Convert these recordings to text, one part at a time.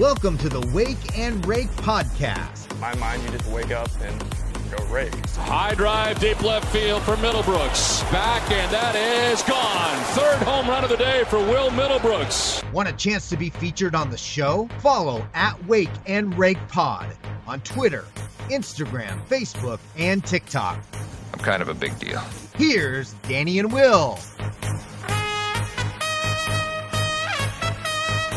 Welcome to the Wake and Rake Podcast. In my mind, you just wake up and go rake. High drive, deep left field for Middlebrooks. Back, and that is gone. Third home run of the day for Will Middlebrooks. Want a chance to be featured on the show? Follow at Wake and Rake Pod on Twitter, Instagram, Facebook, and TikTok. I'm kind of a big deal. Here's Danny and Will.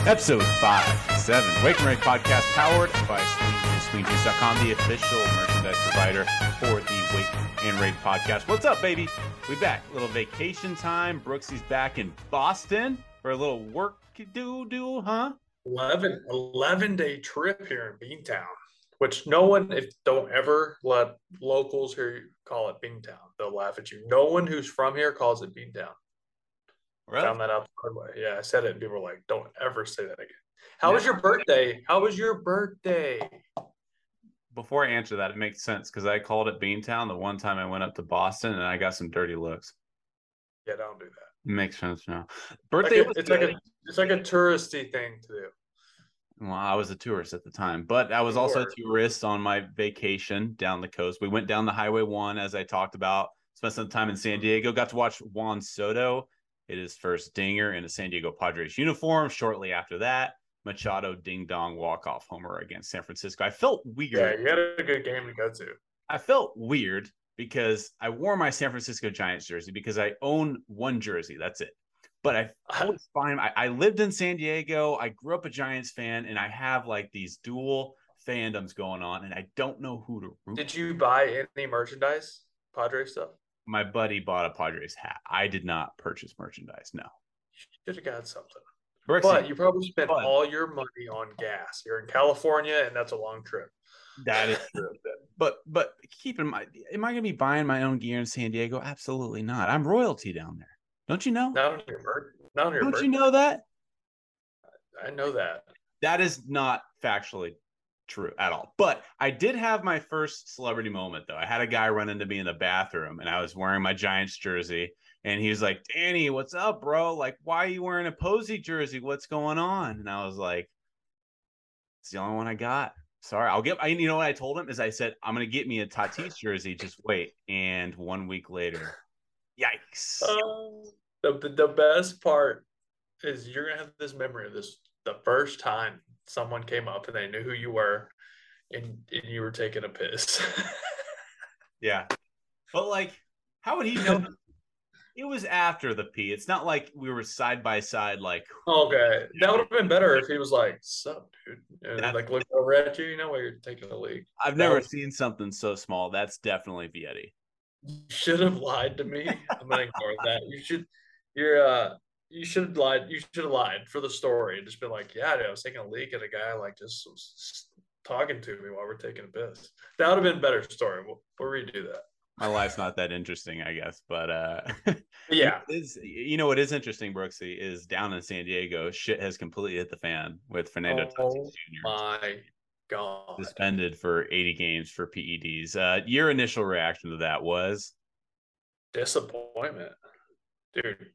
Episode 5-7, Wake and Rake Podcast, powered by SweetJSweetJS.com, the official merchandise provider for the Wake and Rake Podcast. What's up, baby? We back. A little vacation time. Brooksy's back in Boston for a little work do, huh? 11-day trip here in Beantown, which don't ever let locals here call it Beantown. They'll laugh at you. No one who's from here calls it Beantown. Really? Found that out the hard way. Yeah, I said it and people were like, don't ever say that again. How was your birthday? How was your birthday? Before I answer that, it makes sense because I called it Beantown the one time I went up to Boston and I got some dirty looks. Yeah, don't do that. It makes sense now. Birthday it's like a touristy thing to do. Well, I was a tourist at the time, but I was also a tourist on my vacation down the coast. We went down the Highway 1, as I talked about, spent some time in San Diego, got to watch Juan Soto hit his first dinger in a San Diego Padres uniform. Shortly after that, Machado ding-dong walk-off homer against San Francisco. I felt weird. Yeah, you had a good game to go to. I felt weird because I wore my San Francisco Giants jersey because I own one jersey. That's it. But I was fine. I lived in San Diego. I grew up a Giants fan, and I have like these dual fandoms going on, and I don't know who to root for. Did you buy any merchandise, Padres stuff? My buddy bought a Padres hat. I did not purchase merchandise, no. You should have got something. But you probably spent all your money on gas. You're in California, and that's a long trip. That is true. But keep in mind, am I going to be buying my own gear in San Diego? Absolutely not. I'm royalty down there. Don't you know? Don't you know that? I know that. That is not factually true at all. But I did have my first celebrity moment, though. I had a guy run into me in the bathroom, and I was wearing my Giants jersey. And he was like, Danny, what's up, bro? Like, why are you wearing a Posey jersey? What's going on? And I was like, it's the only one I got. Sorry, you know what I told him is I said, I'm going to get me a Tatis jersey. Just wait. And 1 week later, yikes. The best part is you're going to have this memory of this. The first time someone came up and they knew who you were and you were taking a piss. Yeah. But like, how would he know? It was after the pee. It's not like we were side by side. Like, okay. That would have been better if he was like, sup, dude. And like looked over at you, you know, while you're taking a leak. I've never seen something so small. That's definitely Vietti. You should have lied to me. I'm going to ignore that. You should have lied. You should have lied for the story and just been like, yeah, dude, I was taking a leak and a guy like just was talking to me while we're taking a piss. That would have been a better story. We'll redo that. My life's not that interesting, I guess. But yeah, you know what is interesting, Brooksy, is down in San Diego, shit has completely hit the fan with Fernando Tatis Jr. My God. Suspended for 80 games for PEDs. Your initial reaction to that was? Disappointment. Dude.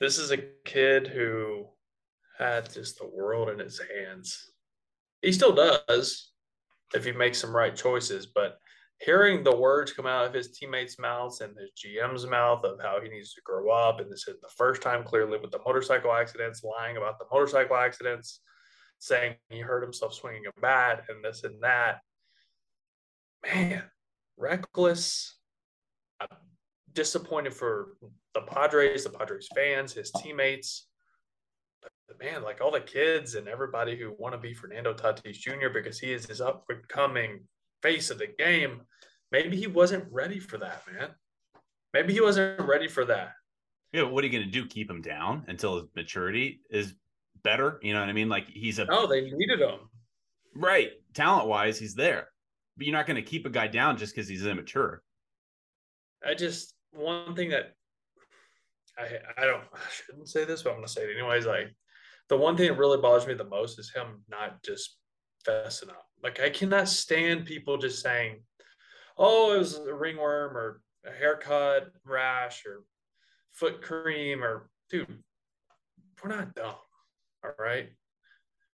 This is a kid who had just the world in his hands. He still does if he makes some right choices, but hearing the words come out of his teammates' mouths and his GM's mouth of how he needs to grow up, and this is the first time clearly with the motorcycle accidents, lying about the motorcycle accidents, saying he hurt himself swinging a bat and this and that. Man, reckless. I'm disappointed for the Padres fans, his teammates, but man, like all the kids and everybody who want to be Fernando Tatis Jr. because he is his up-and-coming face of the game. Maybe he wasn't ready for that, man. Maybe he wasn't ready for that. Yeah, what are you going to do? Keep him down until his maturity is better? You know what I mean? Like they needed him. Right. Talent-wise, he's there. But you're not going to keep a guy down just because he's immature. One thing that I shouldn't say this, but I'm going to say it anyways. Like, the one thing that really bothers me the most is him not just fessing up. Like, I cannot stand people just saying, oh, it was a ringworm or a haircut rash or foot cream or, dude, we're not dumb. All right.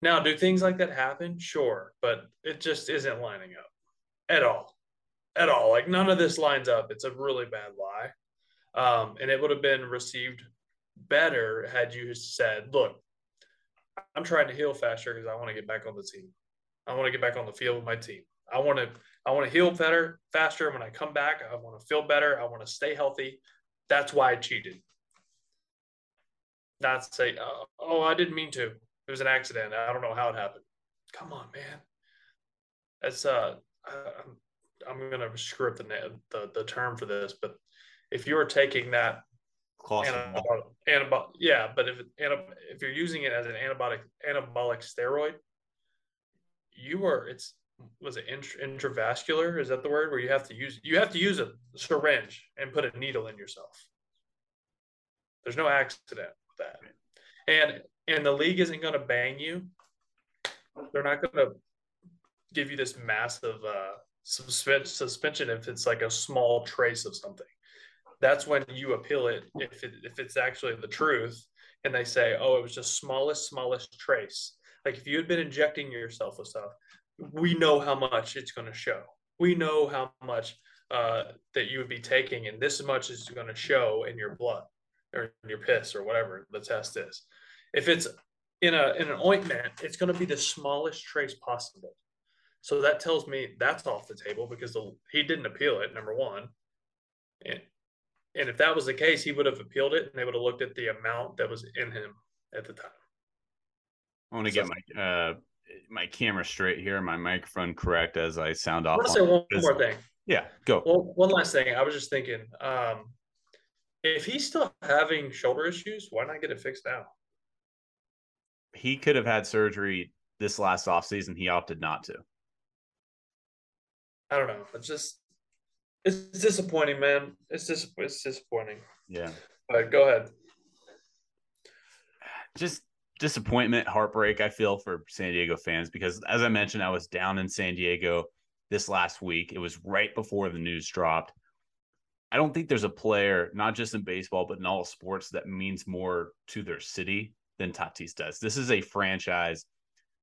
Now, do things like that happen? Sure, but it just isn't lining up at all. At all. Like, none of this lines up. It's a really bad lie. And it would have been received better had you said, look, I'm trying to heal faster because I want to get back on the team. I want to get back on the field with my team. I want to heal better, faster. When I come back, I want to feel better. I want to stay healthy. That's why I cheated. Not say, oh, I didn't mean to. It was an accident. I don't know how it happened. Come on, man. That's I'm gonna script the term for this, but if you're taking that if you're using it as an anabolic steroid, intravascular? Is that the word where you have to use a syringe and put a needle in yourself? There's no accident with that. And the league isn't going to bang you. They're not going to give you this massive suspension if it's like a small trace of something. That's when you appeal it if it's actually the truth and they say, oh, it was just smallest trace. Like if you had been injecting yourself with stuff, we know how much it's going to show. We know how much that you would be taking, and this much is going to show in your blood or in your piss or whatever the test is. If it's in an ointment, it's going to be the smallest trace possible. So that tells me that's off the table because he didn't appeal it, number one. And if that was the case, he would have appealed it, and they would have looked at the amount that was in him at the time. I want to get my camera straight here, my microphone correct as I sound off. I want to say one more thing. Yeah, go. Well, one last thing. I was just thinking, if he's still having shoulder issues, why not get it fixed now? He could have had surgery this last offseason. He opted not to. I don't know. It's disappointing, man. It's disappointing. Yeah. But go ahead. Just disappointment, heartbreak, I feel, for San Diego fans because, as I mentioned, I was down in San Diego this last week. It was right before the news dropped. I don't think there's a player, not just in baseball, but in all sports, that means more to their city than Tatis does. This is a franchise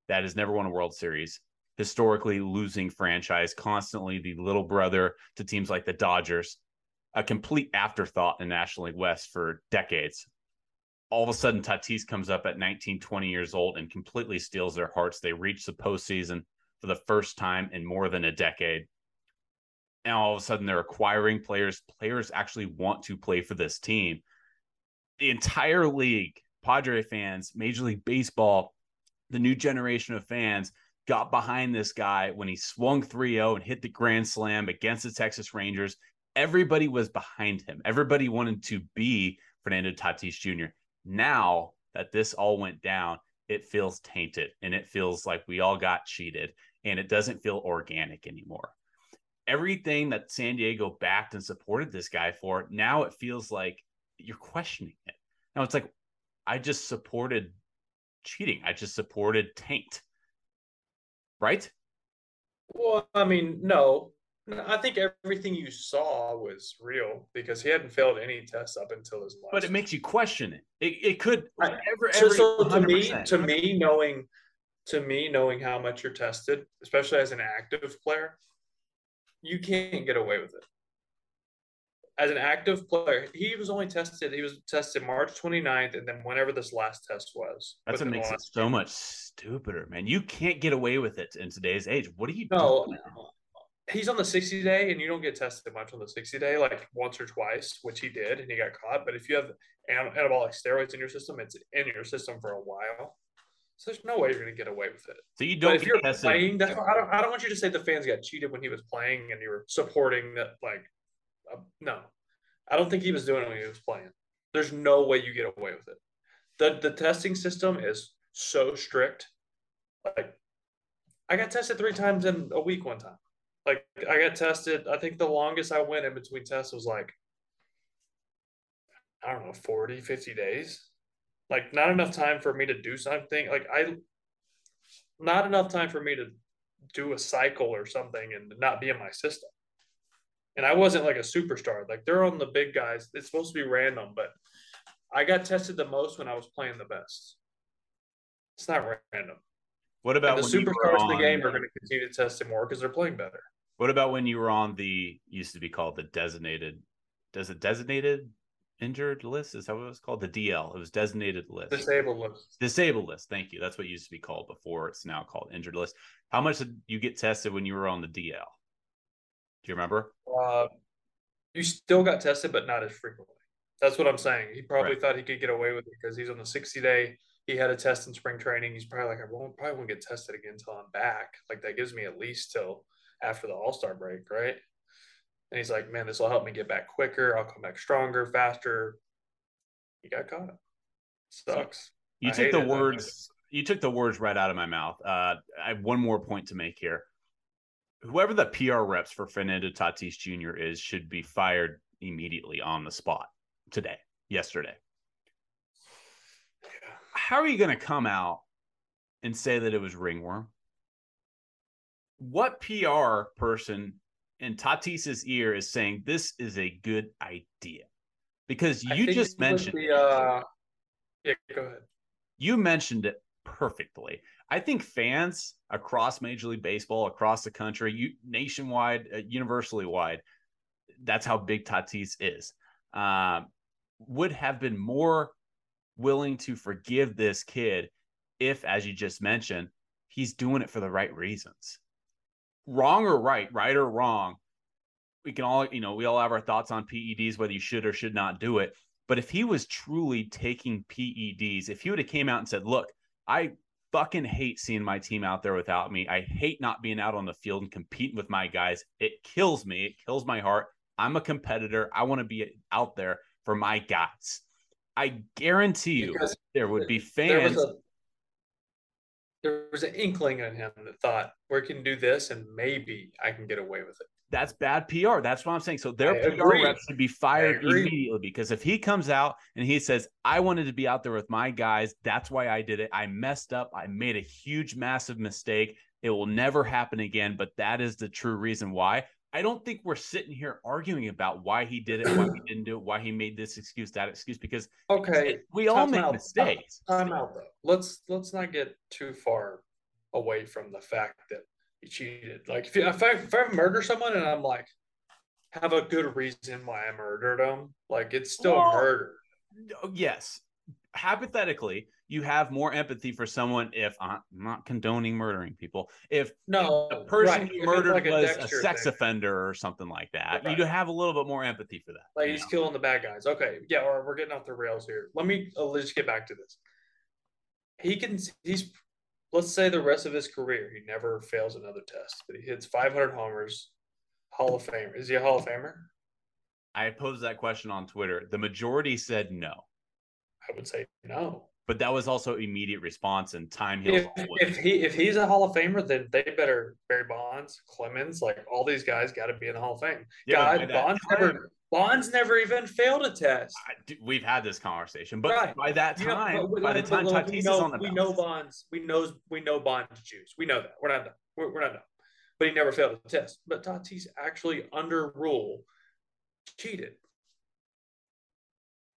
that has never won a World Series, historically losing franchise, constantly the little brother to teams like the Dodgers, a complete afterthought in National League West for decades. All of a sudden, Tatis comes up at 19, 20 years old and completely steals their hearts. They reach the postseason for the first time in more than a decade. And all of a sudden, they're acquiring players. Players actually want to play for this team. The entire league, Padre fans, Major League Baseball, the new generation of fans got behind this guy when he swung 3-0 and hit the grand slam against the Texas Rangers. Everybody was behind him. Everybody wanted to be Fernando Tatis Jr. Now that this all went down, it feels tainted and it feels like we all got cheated and it doesn't feel organic anymore. Everything that San Diego backed and supported this guy for, now it feels like you're questioning it. Now it's like, I just supported cheating. I just supported taint. Right? Well, I mean, no. I think everything you saw was real because he hadn't failed any tests up until his last. But it makes you question it. It could. To me, knowing how much you're tested, especially as an active player, you can't get away with it. As an active player, he was tested March 29th and then whenever this last test was. That's what makes it so much stupider, man. You can't get away with it in today's age. What are you doing? No. He's on the 60-day, and you don't get tested much on the 60-day, like once or twice, which he did, and he got caught. But if you have anabolic steroids in your system, it's in your system for a while. So there's no way you're going to get away with it. So you don't but if you're tested. Playing, I don't want you to say the fans got cheated when he was playing and you were supporting that, like, no, I don't think he was doing it when he was playing. There's no way you get away with it. The testing system is so strict. Like, I got tested 3 times in a week one time. Like, I got tested, I think the longest I went in between tests was like, I don't know, 40, 50 days. Like, not enough time for me to do something. Like, not enough time for me to do a cycle or something and not be in my system. And I wasn't like a superstar. Like, they're on the big guys. It's supposed to be random, but I got tested the most when I was playing the best. It's not random. What about the superstars of the game are going to continue to test him more because they're playing better? What about when you were on the used to be called the designated? Does it designated injured list? Is that what it was called? The DL. It was designated list. Disabled list. Disabled list. Thank you. That's what it used to be called before. It's now called injured list. How much did you get tested when you were on the DL? Do you remember? You still got tested, but not as frequently. That's what I'm saying. He probably thought he could get away with it because he's on the 60-day. He had a test in spring training. He's probably like, I probably won't get tested again until I'm back. Like, that gives me at least till after the All-Star break, right? And he's like, man, this will help me get back quicker. I'll come back stronger, faster. He got caught up. Sucks. You took the words right out of my mouth. I have one more point to make here. Whoever the PR reps for Fernando Tatis Jr. is should be fired immediately on the spot yesterday. How are you going to come out and say that it was ringworm? What PR person in Tatis's ear is saying this is a good idea? Because you just mentioned it. Yeah, go ahead. You mentioned it perfectly. I think fans across Major League Baseball, across the country, nationwide, universally wide, that's how big Tatis is, would have been more willing to forgive this kid if, as you just mentioned, he's doing it for the right reasons. Wrong or right or wrong, we can all, we all have our thoughts on PEDs, whether you should or should not do it. But if he was truly taking PEDs, if he would have came out and said, look, I fucking hate seeing my team out there without me. I hate not being out on the field and competing with my guys. It kills me. It kills my heart. I'm a competitor. I want to be out there for my guys. I guarantee you there would be fans. There was an inkling in him that thought, we can do this and maybe I can get away with it. That's bad PR. That's what I'm saying. So their PR rep should be fired immediately, because if he comes out and he says, I wanted to be out there with my guys, that's why I did it. I messed up. I made a huge, massive mistake. It will never happen again, but that is the true reason why. I don't think we're sitting here arguing about why he did it, why he didn't do it, why he made this excuse, that excuse, because we all make mistakes. Time out, though. Let's not get too far away from the fact that he cheated. Like, if I murder someone and I'm like, have a good reason why I murdered him, like, it's still murder. Yes. Hypothetically, you have more empathy for someone if I'm not condoning murdering people. If the person you murdered was a sex offender or something like that, you have a little bit more empathy for that. Like, he's killing the bad guys. Okay, yeah, or we're getting off the rails here. Let's get back to this. Let's say the rest of his career, he never fails another test, but he hits 500 homers, Hall of Fame. Is he a Hall of Famer? I posed that question on Twitter. The majority said no. I would say no. But that was also immediate response and time heals. If he's a Hall of Famer, then they better Barry Bonds, Clemens, like all these guys got to be in the Hall of Fame. Yeah, God, Bonds never even failed a test. We've had this conversation, but by that time, Tatis is on the balance. We know Bonds. We know Bonds' juice. We know that. We're not done. But he never failed a test. But Tatis actually, under rule, cheated.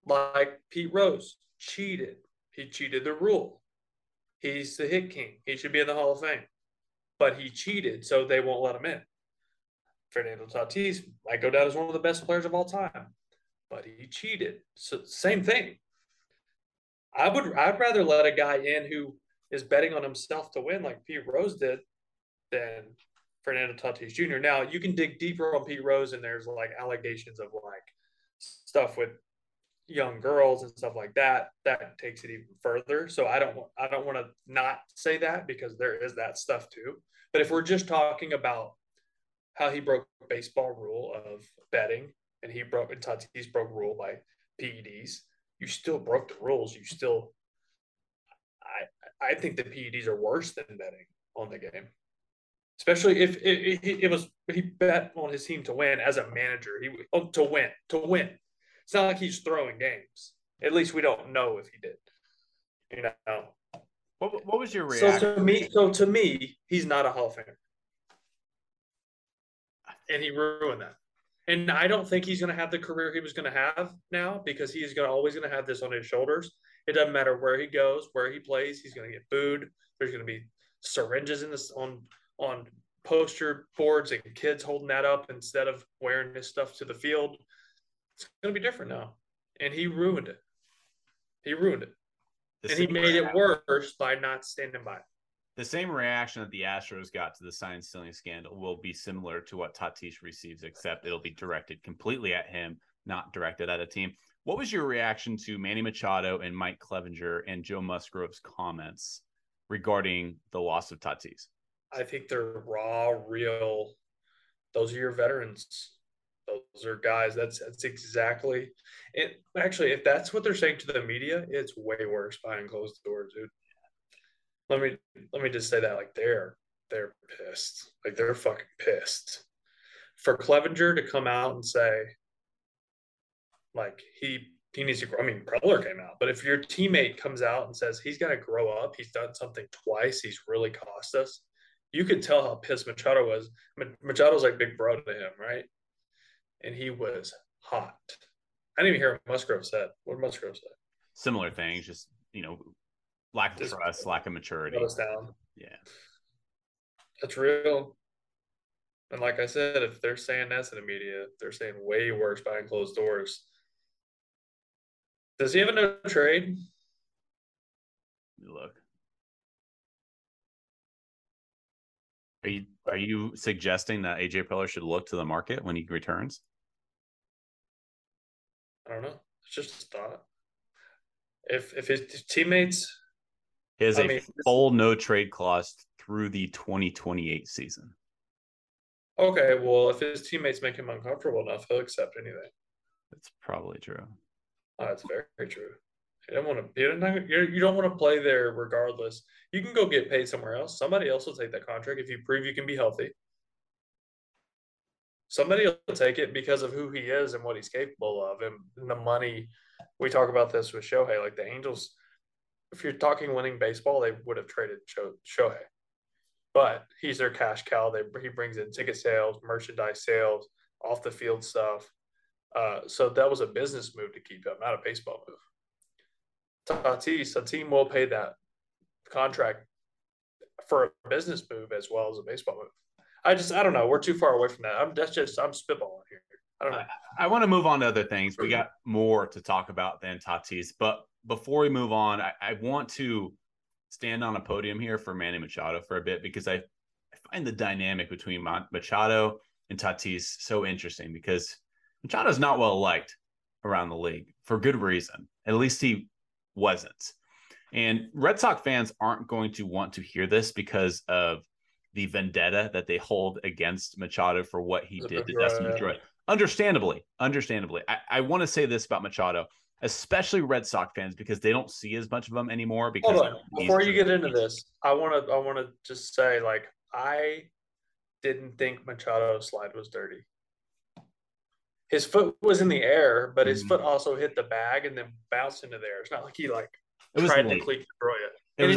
Like Pete Rose cheated. He cheated the rule. He's the hit king. He should be in the Hall of Fame. But he cheated, so they won't let him in. Fernando Tatis might go down as one of the best players of all time. But he cheated. So same thing. I'd rather let a guy in who is betting on himself to win like Pete Rose did than Fernando Tatis Jr. Now, you can dig deeper on Pete Rose, and there's like allegations of like stuff with young girls and stuff like that, that takes it even further. So I don't want to not say that, because there is that stuff too. But if we're just talking about how he broke baseball rule of betting and Tatis broke rule by PEDs, you still broke the rules. You still, I think the PEDs are worse than betting on the game. Especially if he bet on his team to win as a manager, to win. It's not like he's throwing games. At least we don't know if he did. What was your reaction? So to me, he's not a Hall of Famer, and he ruined that. And I don't think he's going to have the career he was going to have now, because he is always going to have this on his shoulders. It doesn't matter where he goes, where he plays, he's going to get booed. There's going to be syringes in this on poster boards and kids holding that up instead of wearing his stuff to the field. It's going to be different now. And he ruined it. He ruined it. And he made it worse by not standing by it. The same reaction that the Astros got to the sign stealing scandal will be similar to what Tatis receives, except it'll be directed completely at him, not directed at a team. What was your reaction to Manny Machado and Mike Clevenger and Joe Musgrove's comments regarding the loss of Tatis? I think they're raw, real. Those are your veterans. Those are guys. That's exactly it. Actually, if that's what they're saying to the media, it's way worse behind closed doors, dude. Let me just say that, like, they're pissed. Like, they're fucking pissed. For Clevenger to come out and say, like, he needs to grow. I mean, Preller came out, but if your teammate comes out and says he's got to grow up, he's done something twice, he's really cost us. You could tell how pissed Machado was. Machado's like big bro to him, right? And he was hot. I didn't even hear what Musgrove said. What did Musgrove say? Similar things, just, you know, lack of trust, lack of maturity. Down. Yeah. That's real. And like I said, if they're saying that's in the media, they're saying way worse behind closed doors. Does he have a no trade? Look. Are you suggesting that AJ Preller should look to the market when he returns? I don't know. It's just a thought. If his teammates... He has full no-trade clause through the 2028 season. Okay, well, if his teammates make him uncomfortable enough, he'll accept anything. That's probably true. That's very true. You don't want to play there regardless. You can go get paid somewhere else. Somebody else will take that contract if you prove you can be healthy. Somebody will take it because of who he is and what he's capable of and the money. We talk about this with Shohei, like the Angels. If you're talking winning baseball, they would have traded Shohei. But he's their cash cow. He brings in ticket sales, merchandise sales, off-the-field stuff. So that was a business move to keep him, not a baseball move. Tatis, a team will pay that contract for a business move as well as a baseball move. I don't know. We're too far away from that. I'm spitballing here. I don't know. I want to move on to other things. We got more to talk about than Tatis, but before we move on, I want to stand on a podium here for Manny Machado for a bit, because I find the dynamic between Machado and Tatis so interesting, because Machado's not well liked around the league for good reason. At least he wasn't. And Red Sox fans aren't going to want to hear this because of the vendetta that they hold against Machado for what he did to Dustin Pedroia. Understandably. I want to say this about Machado, especially Red Sox fans, because they don't see as much of them anymore. Because hold on. Before you get into this, I want to just say, like, I didn't think Machado's slide was dirty. His foot was in the air, but his foot also hit the bag and then bounced into there. It's not like he tried to cleat Pedroia. And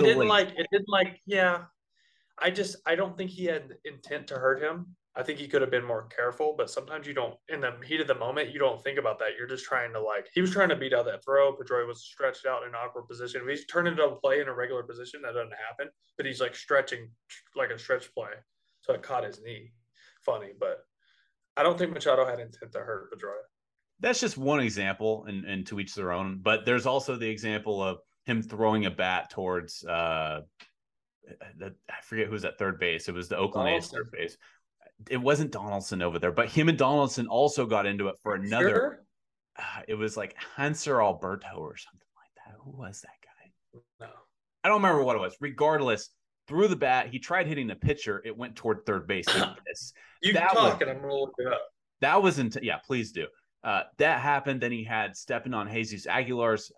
I don't think he had intent to hurt him. I think he could have been more careful, but sometimes you don't, in the heat of the moment, you don't think about that. You're just trying to, like, he was trying to beat out that throw. Pedroia was stretched out in an awkward position. If he's turning it on play in a regular position, that doesn't happen, but he's like stretching, like a stretch play. So it caught his knee. Funny, but I don't think Machado had intent to hurt Pedroia. That's just one example, and to each their own, but there's also the example of him throwing a bat towards, I forget who was at third base. It was the Oakland A's third base. It wasn't Donaldson over there, but him and Donaldson also got into it for another. Sure. It was like Hanser Alberto or something like that. Who was that guy? No, I don't remember what it was. Regardless, threw the bat. He tried hitting the pitcher. It went toward third base. You that talk, was, and I'm going to look it up. That wasn't. Yeah, please do. That happened. Then he had stepping on Jesus Aguilar's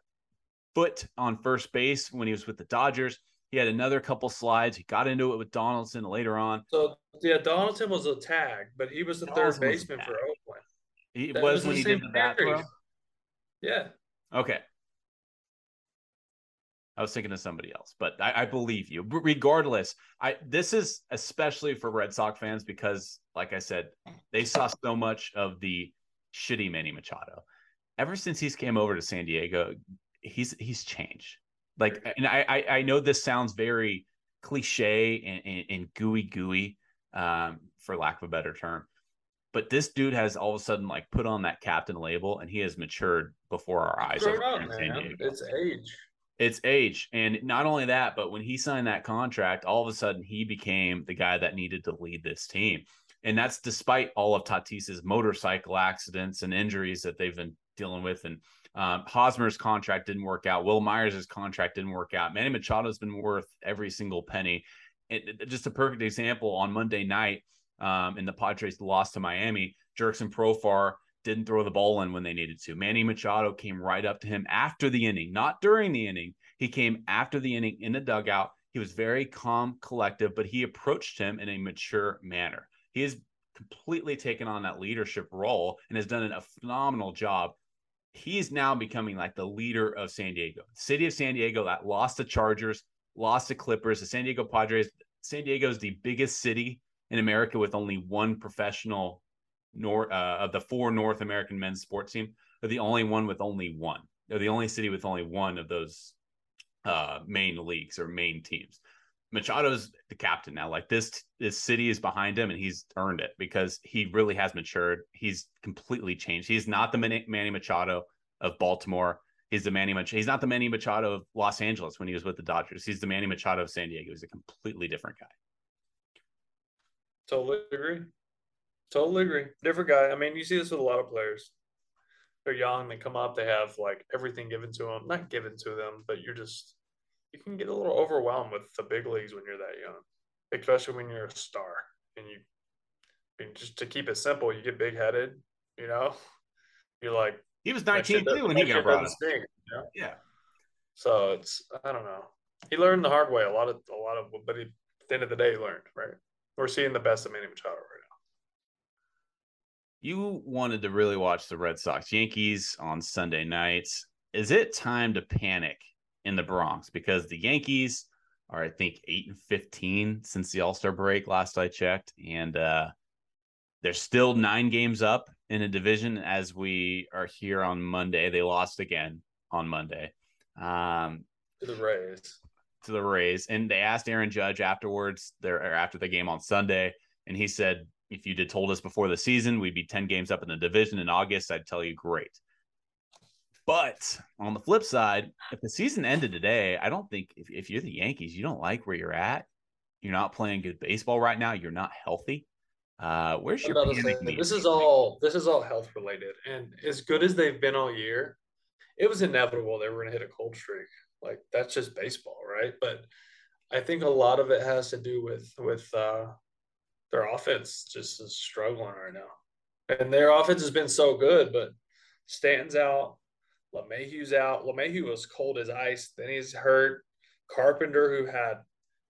foot on first base when he was with the Dodgers. He had another couple slides. He got into it with Donaldson later on. So, yeah, Donaldson was a tag, but he was the Donaldson third baseman for Oakland. He was when he did the bat throw? Yeah. Okay. I was thinking of somebody else, but I believe you. Regardless, this is especially for Red Sox fans because, like I said, they saw so much of the shitty Manny Machado. Ever since he's came over to San Diego, he's changed. Like, and I know this sounds very cliche and gooey, for lack of a better term. But this dude has all of a sudden like put on that captain label, and he has matured before our eyes. It's age. It's age. And not only that, but when he signed that contract, all of a sudden he became the guy that needed to lead this team. And that's despite all of Tatis's motorcycle accidents and injuries that they've been dealing with. And Hosmer's contract didn't work out. Will Myers' contract didn't work out. Manny Machado's been worth every single penny. It just a perfect example on Monday night. And the Padres lost to Miami. Jerkson Profar didn't throw the ball in when they needed to. Manny Machado came right up to him after the inning, not during the inning. He came after the inning in the dugout. He was very calm, collective, but he approached him in a mature manner. He has completely taken on that leadership role and has done a phenomenal job. He is now becoming like the leader of San Diego, the city of San Diego that lost the Chargers, lost the Clippers, the San Diego Padres. San Diego is the biggest city in America with only one professional of the four North American men's sports team. They're the only one with only one. They're the only city with only one of those main leagues or main teams. Machado's the captain now. Like this city is behind him, and he's earned it because he really has matured. He's completely changed. He's not the Manny Machado of Baltimore. He's not the Manny Machado of Los Angeles when he was with the Dodgers. He's the Manny Machado of San Diego. He's a completely different guy. Totally agree. Different guy. I mean, you see this with a lot of players. They're young. They come up. They have, like, everything given to them. Not given to them, but you can get a little overwhelmed with the big leagues when you're that young, especially when you're a star. And just to keep it simple, you get big-headed, you know? You're like – He was 19 too when he got brought up. Yeah. So it's – I don't know. He learned the hard way a lot of – but at the end of the day, he learned, right? We're seeing the best of Manny Machado right now. You wanted to really watch the Red Sox-Yankees on Sunday nights. Is it time to panic in the Bronx? Because the Yankees are, I think, 8-15 since the All-Star break last I checked. And they're still 9 games up in a division as we are here on Monday. They lost again on Monday. To the Rays. And they asked Aaron Judge after the game on Sunday. And he said, if you told us before the season, we'd be 10 games up in the division in August, I'd tell you great. But on the flip side, if the season ended today, I don't think if you're the Yankees, you don't like where you're at. You're not playing good baseball right now. You're not healthy. Where's your panic? This is all health related. And as good as they've been all year, it was inevitable they were going to hit a cold streak. Like, that's just baseball, right? But I think a lot of it has to do with their offense just is struggling right now. And their offense has been so good, but Stanton's out. LeMahieu's out. LeMahieu was cold as ice. Then he's hurt. Carpenter, who had,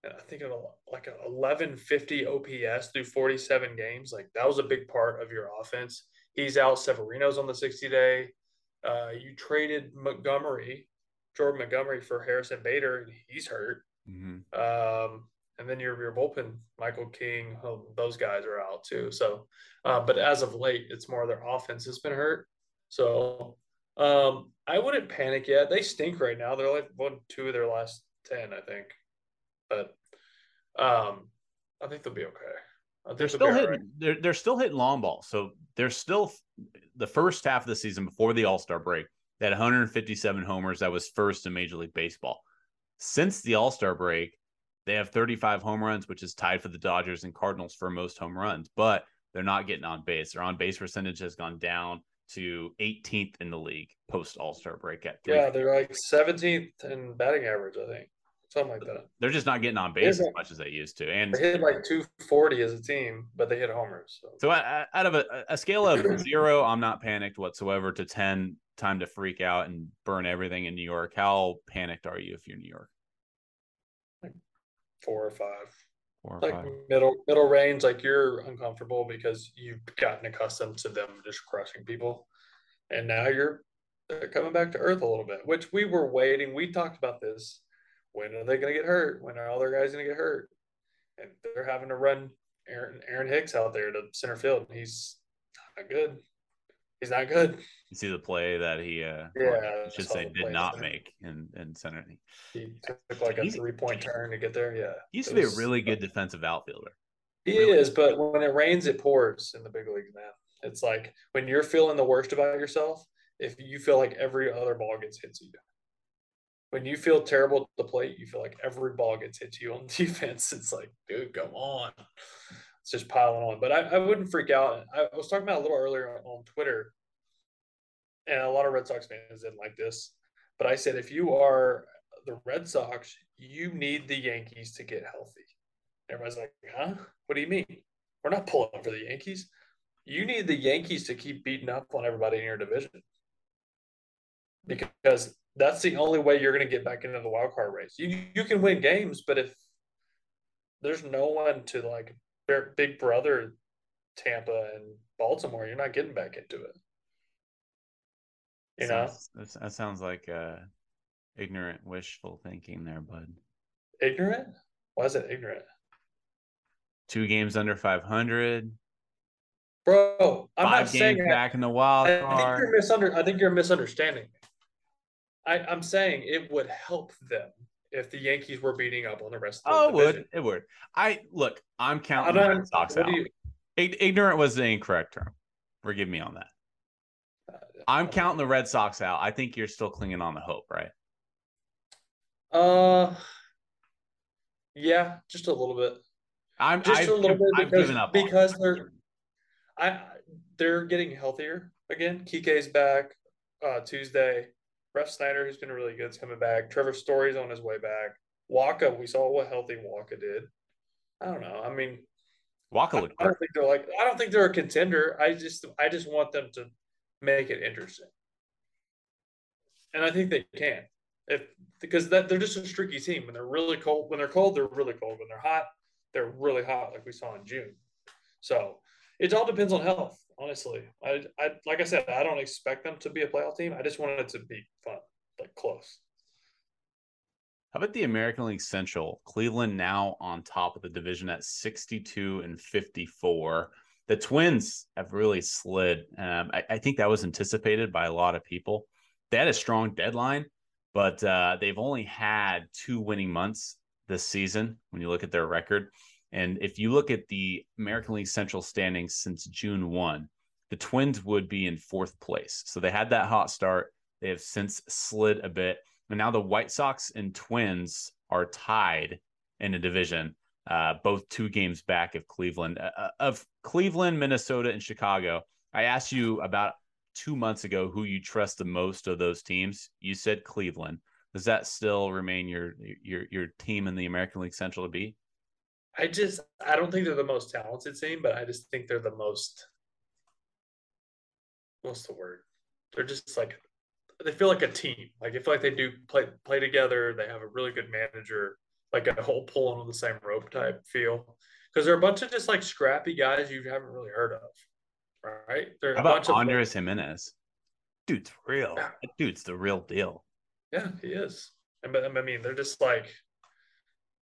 I think, like an 1150 OPS through 47 games. Like, that was a big part of your offense. He's out. Severino's on the 60-day. You traded Jordan Montgomery for Harrison Bader, and he's hurt. Mm-hmm. And then your bullpen, Michael King, those guys are out too. So, but as of late, it's more their offense has been hurt. So I wouldn't panic yet. They stink right now. They're like 1-2 of their last 10, I think. But I think they'll be okay. They're still hitting long balls. So they're still the first half of the season before the All-Star break. That 157 homers, that was first in Major League Baseball. Since the All-Star break, they have 35 home runs, which is tied for the Dodgers and Cardinals for most home runs, but they're not getting on base. Their on-base percentage has gone down to 18th in the league post-All-Star break at 3. Yeah, they're like 17th in batting average, I think. Something like that. They're just not getting on base as much as they used to. And they hit like 240 as a team, but they hit homers. So out of a scale of 0, I'm not panicked whatsoever, to 10, time to freak out and burn everything in New York. How panicked are you if you're New York? Like 4 or 5. Like middle range, like you're uncomfortable because you've gotten accustomed to them just crushing people. And now they're coming back to earth a little bit, which we were waiting. We talked about this. When are they going to get hurt? When are all their guys going to get hurt? And they're having to run Aaron Hicks out there to center field. And he's not good. he's not good. You see the play that he did not make in center. He took like a three-point turn to get there. Yeah. He used to be a really good defensive outfielder. He is, but when it rains, it pours in the big leagues, man. It's like when you're feeling the worst about yourself, if you feel like every other ball gets hit to you. When you feel terrible at the plate, you feel like every ball gets hit to you on defense. It's like, dude, come on. It's just piling on. But I wouldn't freak out. I was talking about a little earlier on Twitter, and a lot of Red Sox fans didn't like this. But I said, if you are the Red Sox, you need the Yankees to get healthy. Everybody's like, huh? What do you mean? We're not pulling for the Yankees. You need the Yankees to keep beating up on everybody in your division. Because that's the only way you're going to get back into the wild card race. You can win games, but if there's no one to like big brother Tampa and Baltimore, you're not getting back into it. You know, that sounds like ignorant wishful thinking there, bud. Ignorant? Why is it ignorant? 2 games under 500. Bro, I'm not saying back in the wild card. I think you're misunderstanding me. I'm saying it would help them if the Yankees were beating up on the rest of the division. It would. I'm counting the Red Sox out. Ignorant was the incorrect term. Forgive me on that. I'm counting the Red Sox out. I think you're still clinging on to hope, right? Yeah, just a little bit. I've given up because they're getting healthier again. Kike's back Tuesday. Ref Snyder, who's been really good, is coming back. Trevor Story's on his way back. Waka, we saw what healthy Waka did. I don't know. I mean, Waka looked good. I don't think they're a contender. I just want them to make it interesting, and I think they can. Because they're just a streaky team. When they're really cold, they're really cold. When they're hot, they're really hot, like we saw in June. So it all depends on health. Honestly, I like I said, I don't expect them to be a playoff team. I just wanted it to be fun, like close. How about the American League Central? Cleveland now on top of the division at 62-54. The Twins have really slid. I think that was anticipated by a lot of people. They had a strong deadline, but they've only had 2 winning months this season when you look at their record. And if you look at the American League Central standings since June 1, the Twins would be in 4th place. So they had that hot start. They have since slid a bit. And now the White Sox and Twins are tied in a division, both 2 games back of Cleveland. Minnesota, and Chicago. I asked you about 2 months ago who you trust the most of those teams. You said Cleveland. Does that still remain your team in the American League Central to beat? I don't think they're the most talented team, but I just think they're the most, what's the word? They're just like, they feel like a team. Like, I feel like they do play together. They have a really good manager, like a whole pulling on the same rope type feel. Because they're a bunch of just like scrappy guys you haven't really heard of, right? How about Andres Jimenez? Dude's real. Yeah. That dude's the real deal. Yeah, he is. I mean, they're just like,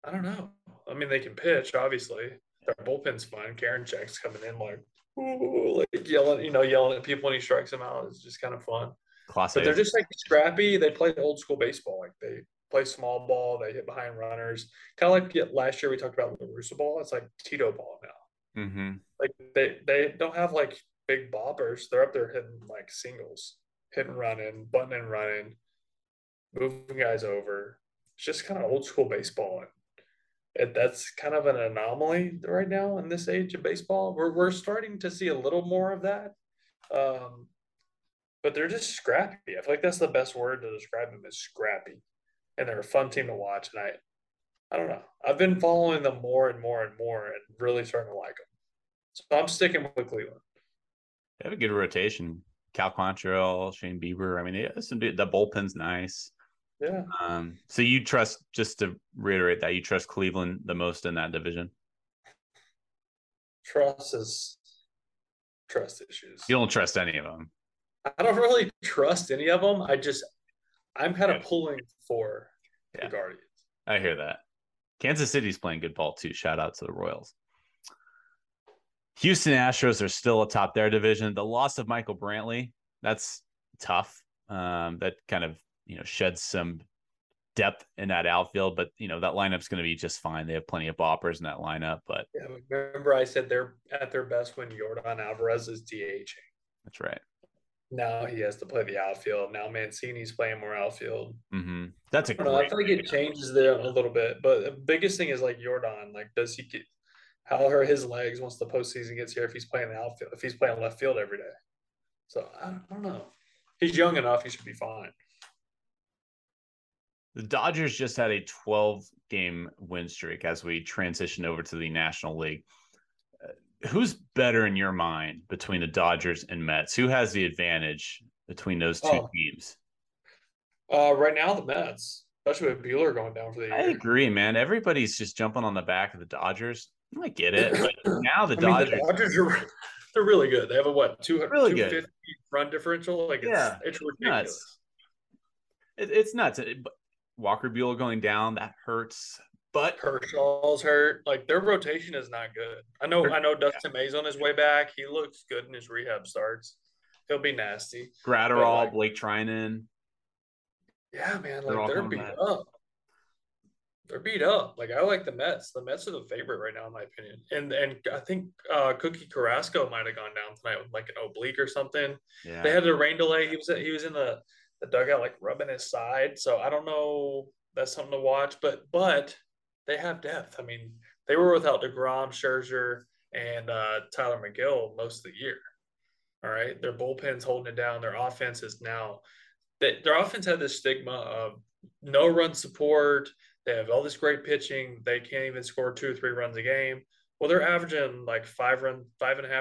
I don't know. I mean, they can pitch, obviously. Their bullpen's fun. Karen Jack's coming in like, ooh, like yelling at people when he strikes them out. It's just kind of fun. Classic. But they're just like scrappy. They play old school baseball. Like they play small ball. They hit behind runners. Kind of like last year we talked about La Russa ball. It's like Tito ball now. Mm-hmm. Like they don't have like big boppers. They're up there hitting like singles, hit and running, button and running, moving guys over. It's just kind of old school baseball. That's kind of an anomaly right now in this age of baseball. We're starting to see a little more of that. But they're just scrappy. I feel like that's the best word to describe them, is scrappy. And they're a fun team to watch. And I don't know. I've been following them more and really starting to like them. So I'm sticking with Cleveland. They have a good rotation. Cal Quantrill, Shane Bieber. I mean, the bullpen's nice. Yeah. So you trust, just to reiterate that, you trust Cleveland the most in that division? Trust issues. You don't trust any of them. I don't really trust any of them. I'm kind of pulling for the Guardians. I hear that. Kansas City's playing good ball too. Shout out to the Royals. Houston Astros are still atop their division. The loss of Michael Brantley, that's tough. That kind of, sheds some depth in that outfield, but that lineup's going to be just fine. They have plenty of boppers in that lineup, but yeah, remember I said they're at their best when Yordan Alvarez is DHing. That's right. Now he has to play the outfield. Now Mancini's playing more outfield. Mm-hmm. That's I feel like it changes there a little bit, but the biggest thing is Yordan, does he get how are his legs once the postseason gets here? If he's playing the outfield, if he's playing left field every day, so I don't know. He's young enough; he should be fine. The Dodgers just had a 12-game win streak as we transition over to the National League. Who's better in your mind between the Dodgers and Mets? Who has the advantage between those two teams? Right now, the Mets, especially with Buehler going down for the year. I agree, man. Everybody's just jumping on the back of the Dodgers. I get it. But now the Dodgers they're really good. They have a, 250 run differential? It's ridiculous. It's nuts. Walker Buehler going down, that hurts. But Kershaw's hurt. Their rotation is not good. I know Dustin May's on his way back. He looks good in his rehab starts. He'll be nasty. Gratterall, Blake Trinan. Yeah, man. They're beat up. They're beat up. I like the Mets. The Mets are the favorite right now, in my opinion. And I think Cookie Carrasco might have gone down tonight with an oblique or something. Yeah. They had a rain delay. He was in the dugout, rubbing his side. So I don't know. That's something to watch. But they have depth. I mean, they were without deGrom, Scherzer, and Tyler McGill most of the year. All right, their bullpen's holding it down. Their offense is now. Their offense had this stigma of no run support. They have all this great pitching. They can't even score 2 or 3 runs a game. Well, they're averaging 5.5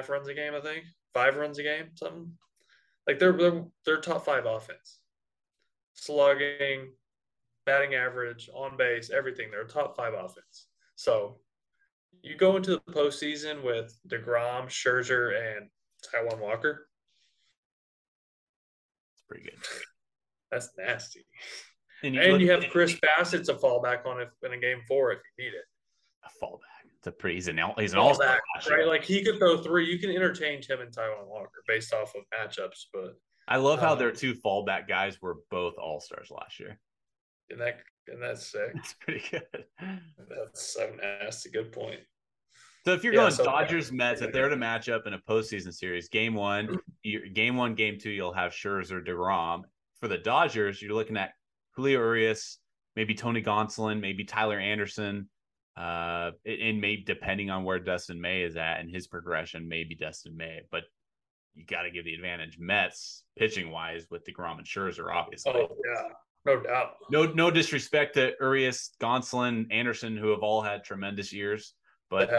runs a game. I think 5 runs a game, something. They're top 5 offense, slugging, batting average, on base, everything. They're a top 5 offense. So you go into the postseason with deGrom, Scherzer, and Taijuan Walker. That's pretty good. That's nasty. And you have Chris Bassett to fall back on in a game 4 if you need it. A fallback. It's a pretty. He's an all-star, right? He could throw 3. You can interchange him and Taijuan Walker based off of matchups. But I love how their 2 fallback guys were both all-stars last year. And that's sick. That's pretty good. That's so nasty. Good point. So if you're going Dodgers, Mets, if they're in a matchup in a postseason series, game 1, game 2, you'll have Scherzer, deGrom. For the Dodgers, you're looking at Julio Urias, maybe Tony Gonsolin, maybe Tyler Anderson, and maybe depending on where Dustin May is at and his progression, maybe Dustin May. But you got to give the advantage Mets pitching wise with deGrom and Scherzer, obviously. Oh yeah. No doubt. No disrespect to Urias, Gonsolin, Anderson, who have all had tremendous years, but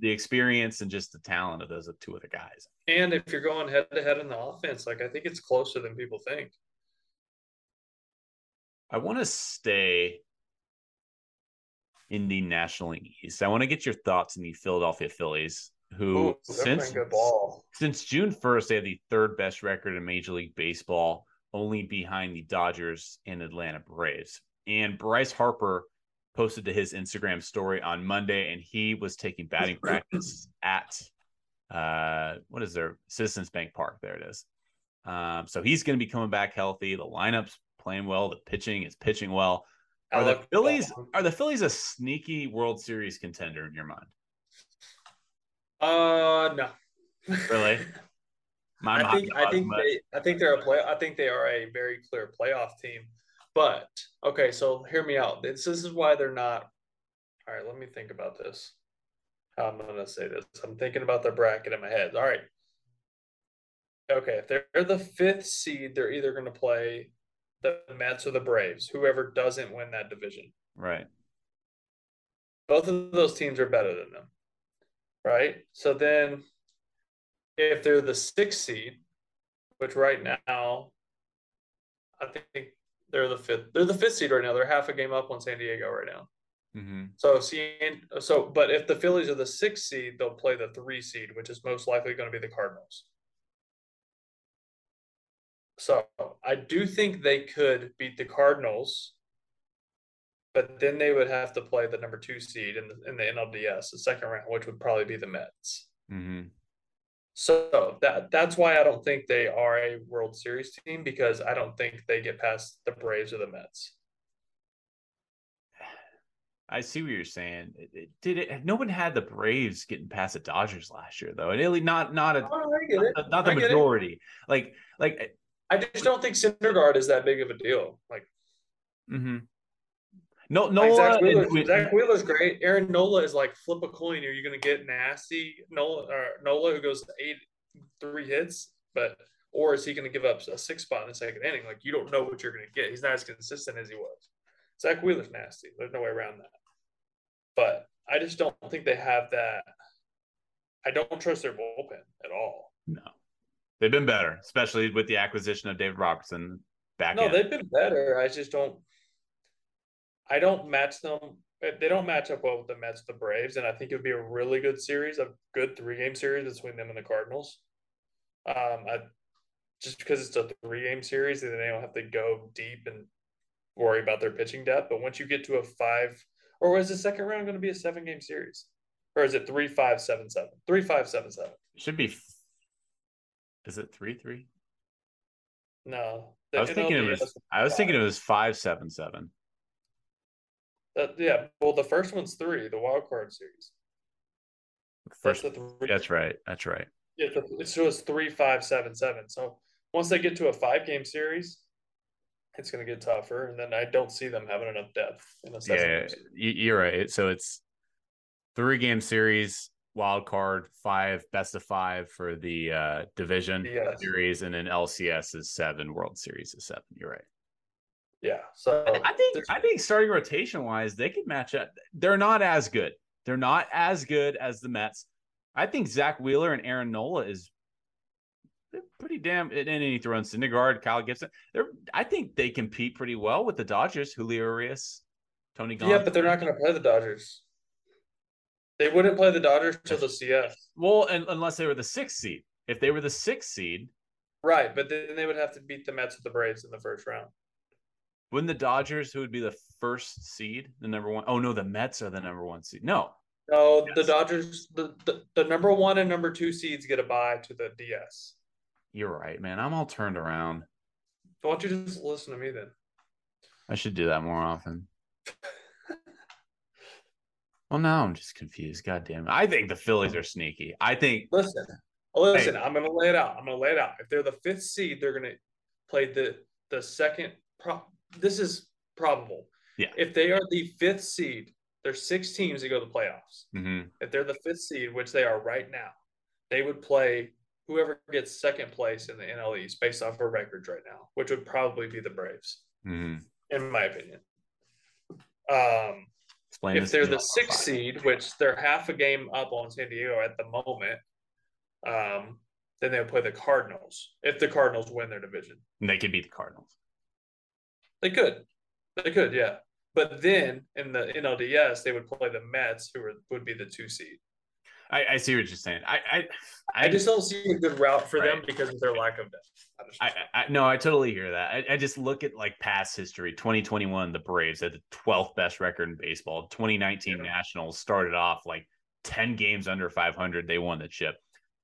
the experience and just the talent of those 2 other guys. And if you're going head-to-head in the offense, I think it's closer than people think. I want to stay in the National League East. I want to get your thoughts on the Philadelphia Phillies, who since June 1st, they have the 3rd best record in Major League Baseball, only behind the Dodgers and Atlanta Braves. And Bryce Harper posted to his Instagram story on Monday, and he was taking batting practice at Citizens Bank Park. There it is. So he's going to be coming back healthy. The lineup's playing well. The pitching is pitching well. Are the Phillies a sneaky World Series contender in your mind? No. Really? I think they are a very clear playoff team. But okay, so hear me out. This is why they're not. All right, let me think about this. I'm gonna say this. I'm thinking about the bracket in my head. All right. Okay, if they're the 5th seed, they're either gonna play the Mets or the Braves, whoever doesn't win that division. Right. Both of those teams are better than them. Right? So then if they're the 6th seed, which right now, I think they're the 5th. They're the 5th seed right now. They're half a game up on San Diego right now. Mm-hmm. But if the Phillies are the 6th seed, they'll play the 3 seed, which is most likely going to be the Cardinals. So I do think they could beat the Cardinals, but then they would have to play the number 2 seed in the NLDS, the second round, which would probably be the Mets. Mm-hmm. So that's why I don't think they are a World Series team, because I don't think they get past the Braves or the Mets. I see what you're saying. No one had the Braves getting past the Dodgers last year, though. And really not the majority. Like I just don't think Syndergaard is that big of a deal. Like, mm-hmm. Zach Wheeler's great. Aaron Nola is like, flip a coin. Are you going to get nasty Nola who goes 8-3 hits, or is he going to give up a 6 spot in the second inning? Like, you don't know what you're going to get. He's not as consistent as he was. Zach Wheeler's nasty. There's no way around that. But I just don't think they have that. I don't trust their bullpen at all. No, they've been better, especially with the acquisition of David Robertson back. No, they've been better. I just don't. I don't match them. They don't match up well with the Mets, the Braves, and I think it would be a really good series, a good 3-game series between them and the Cardinals. Just because it's a 3-game series, and they don't have to go deep and worry about their pitching depth. But once you get to a 5, or is the second round going to be a 7-game series, or is it 3-5-7-7? 3-5-7-7. Should be. Is it 3-3? No. I was thinking it was 5-7-7. Yeah, well, the first one's 3, the wild card series. That's right. Yeah, so it's 3-5-7-7. So once they get to a 5-game series, it's going to get tougher, and then I don't see them having enough depth. Yeah, you're right. So it's 3-game series, wild card, 5 best of 5 for the division series, and then LCS is 7, World Series is 7. You're right. Yeah, so I think starting rotation wise, they could match up. They're not as good. They're not as good as the Mets. I think Zach Wheeler and Aaron Nola is pretty damn. And then you throw in Syndergaard, Kyle Gibson. I think they compete pretty well with the Dodgers. Julio Urias, Tony Gonsolin. Yeah, but they're not going to play the Dodgers. They wouldn't play the Dodgers till the CS. Well, and unless they were the 6th seed. If they were the 6th seed, right? But then they would have to beat the Mets or the Braves in the first round. Wouldn't the Dodgers, who would be the first seed, the number one? Oh, no, the Mets are the number 1 seed. No, yes. The Dodgers, the number 1 and number 2 seeds get a bye to the DS. You're right, man. I'm all turned around. Why don't you just listen to me then? I should do that more often. Well, now I'm just confused. God damn it. I think the Phillies are sneaky. I think. Listen, hey. I'm going to lay it out. If they're the 5th seed, they're going to play the second. This is probable. Yeah. If they are the 5th seed, there's 6 teams that go to the playoffs. Mm-hmm. If they're the 5th seed, which they are right now, they would play whoever gets 2nd place in the NL East based off of records right now, which would probably be the Braves, mm-hmm. in my opinion. If they're the 6th seed, which they're half a game up on San Diego at the moment, then they would play the Cardinals. If the Cardinals win their division, and they could beat the Cardinals. They could, yeah. But then in the NLDS, they would play the Mets, who would be the 2 seed. I see what you're saying. I just don't see a good route for them because of their lack of depth. I totally hear that. I just look at like past history. 2021, the Braves had the 12th best record in baseball. 2019 Nationals started off like 10 games under 500. They won the chip.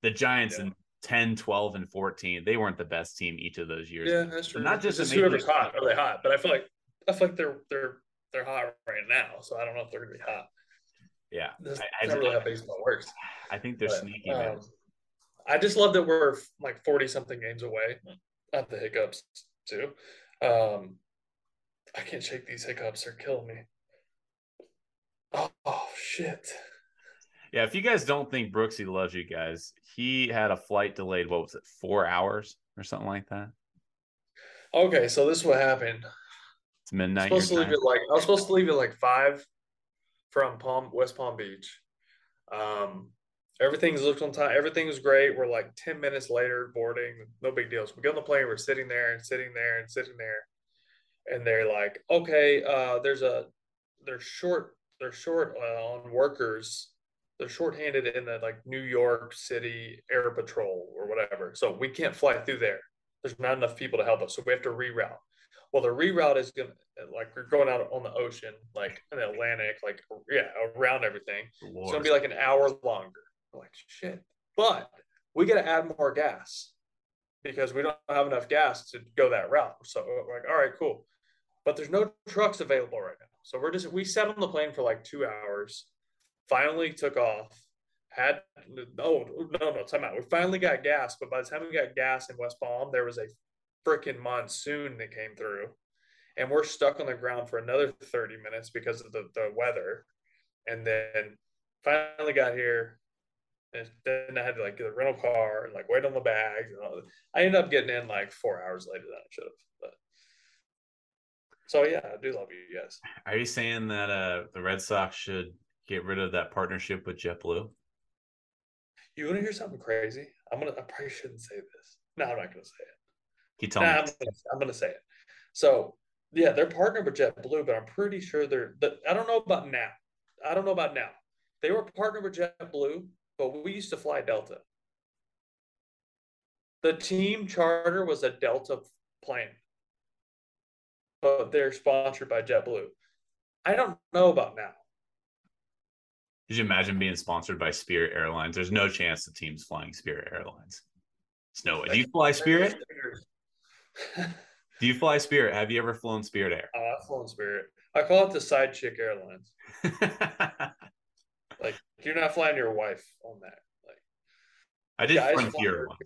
The Giants in 10, 12, and 14. They weren't the best team each of those years. Yeah, that's true. Not just whoever's hot. Are they hot? But I feel like they're hot right now. So I don't know if they're gonna be hot. Yeah, I really how baseball works. I think they're sneaky. Man. I just love that we're like 40-something games away. Not the hiccups too. I can't shake these hiccups. They're killing me. Oh shit. Yeah, if you guys don't think Brooksy loves you guys, he had a flight delayed, what was it, 4 hours or something like that? Okay, so this is what happened. It's midnight. I was supposed to leave at like 5 from West Palm Beach. Everything's looked on time. Everything was great. We're like 10 minutes later boarding. No big deal. So we get on the plane. We're sitting there. And they're like, okay, they're short on workers. They're shorthanded in the like New York City Air Patrol or whatever. So we can't fly through there. There's not enough people to help us. So we have to reroute. Well, the reroute is going to like, we're going out on the ocean, like in the Atlantic, like, yeah, around everything. Lord. It's going to be like an hour longer. We're like, shit, But we got to add more gas because we don't have enough gas to go that route. So we're like, all right, cool. But there's no trucks available right now. So we sat on the plane for like 2 hours, finally took off, time out. We finally got gas, but by the time we got gas in West Palm, there was a freaking monsoon that came through, and we're stuck on the ground for another 30 minutes because of the weather. And then finally got here, and then I had to get a rental car and wait on the bags and all that. I ended up getting in 4 hours later than I should have. So, yeah, I do love you guys. Are you saying that the Red Sox should get rid of that partnership with JetBlue? You want to hear something crazy? I probably shouldn't say this. No, I'm not going to say it. Keep telling me. I'm going to say it. So, yeah, they're partnered with JetBlue, but I'm pretty sure I don't know about now. They were partnered with JetBlue, but we used to fly Delta. The team charter was a Delta plane, but they're sponsored by JetBlue. I don't know about now. Could you imagine being sponsored by Spirit Airlines? There's no chance the team's flying Spirit Airlines. It's no way. Do you fly Spirit? Do you fly Spirit? Have you ever flown Spirit Air? Oh, I've flown Spirit. I call it the side chick airlines. You're not flying your wife on that. I did Frontier once.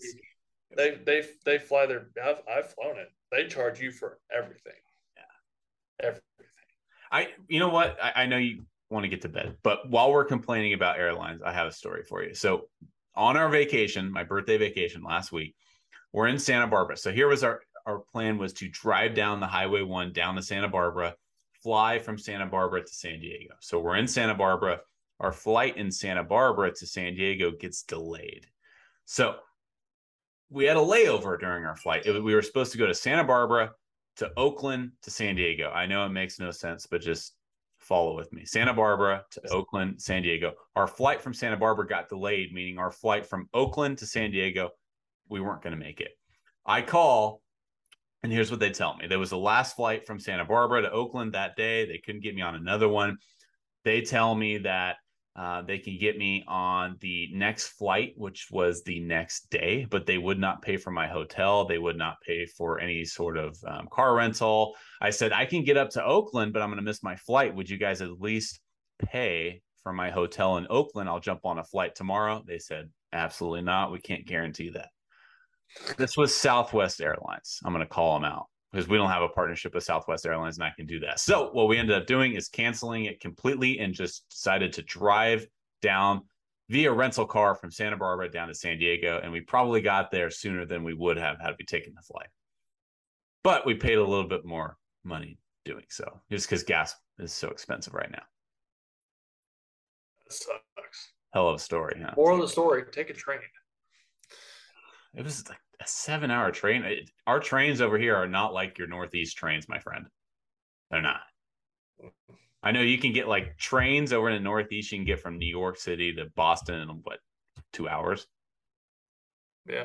They fly their. I've flown it. They charge you for everything. Yeah, everything. You know what? I know you want to get to bed, but while we're complaining about airlines, I have a story for you. So, on our vacation, my birthday vacation last week, we're in Santa Barbara. So here was our plan was to drive down the Highway 1 down to Santa Barbara, fly from Santa Barbara to San Diego. So we're in Santa Barbara. Our flight in Santa Barbara to San Diego gets delayed. So we had a layover during our flight. We were supposed to go to Santa Barbara, to Oakland, to San Diego. I know it makes no sense, but just follow with me. Santa Barbara to Oakland, San Diego. Our flight from Santa Barbara got delayed, meaning our flight from Oakland to San Diego, we weren't going to make it. I call, and here's what they tell me. There was the last flight from Santa Barbara to Oakland that day. They couldn't get me on another one. They tell me that they can get me on the next flight, which was the next day, but they would not pay for my hotel. They would not pay for any sort of car rental. I said, I can get up to Oakland, but I'm going to miss my flight. Would you guys at least pay for my hotel in Oakland? I'll jump on a flight tomorrow. They said, absolutely not. We can't guarantee that. This was Southwest Airlines. I'm going to call them out because we don't have a partnership with Southwest Airlines and I can do that. So what we ended up doing is canceling it completely and just decided to drive down via rental car from Santa Barbara down to San Diego. And we probably got there sooner than we would have had we taken the flight. But we paid a little bit more money doing so just because gas is so expensive right now. That sucks. Hell of a story, huh? Moral of the story, take a train. It was like a 7-hour train. Our trains over here are not like your Northeast trains, my friend. They're not. I know you can get trains over in the Northeast. You can get from New York City to Boston in 2 hours? Yeah.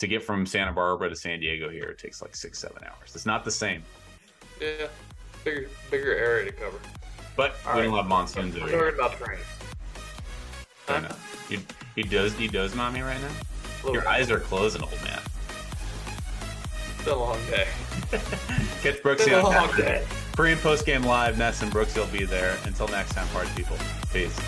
To get from Santa Barbara to San Diego here, it takes 6-7 hours. It's not the same. Yeah. Bigger area to cover. But we don't have monsoons over here. We're talking about trains. I know. He dozing on me right now? Your eyes are closing, old man. It's been a long day. Catch Brooksy on Free and post game live. Ness and Brooksy will be there. Until next time, party people. Peace.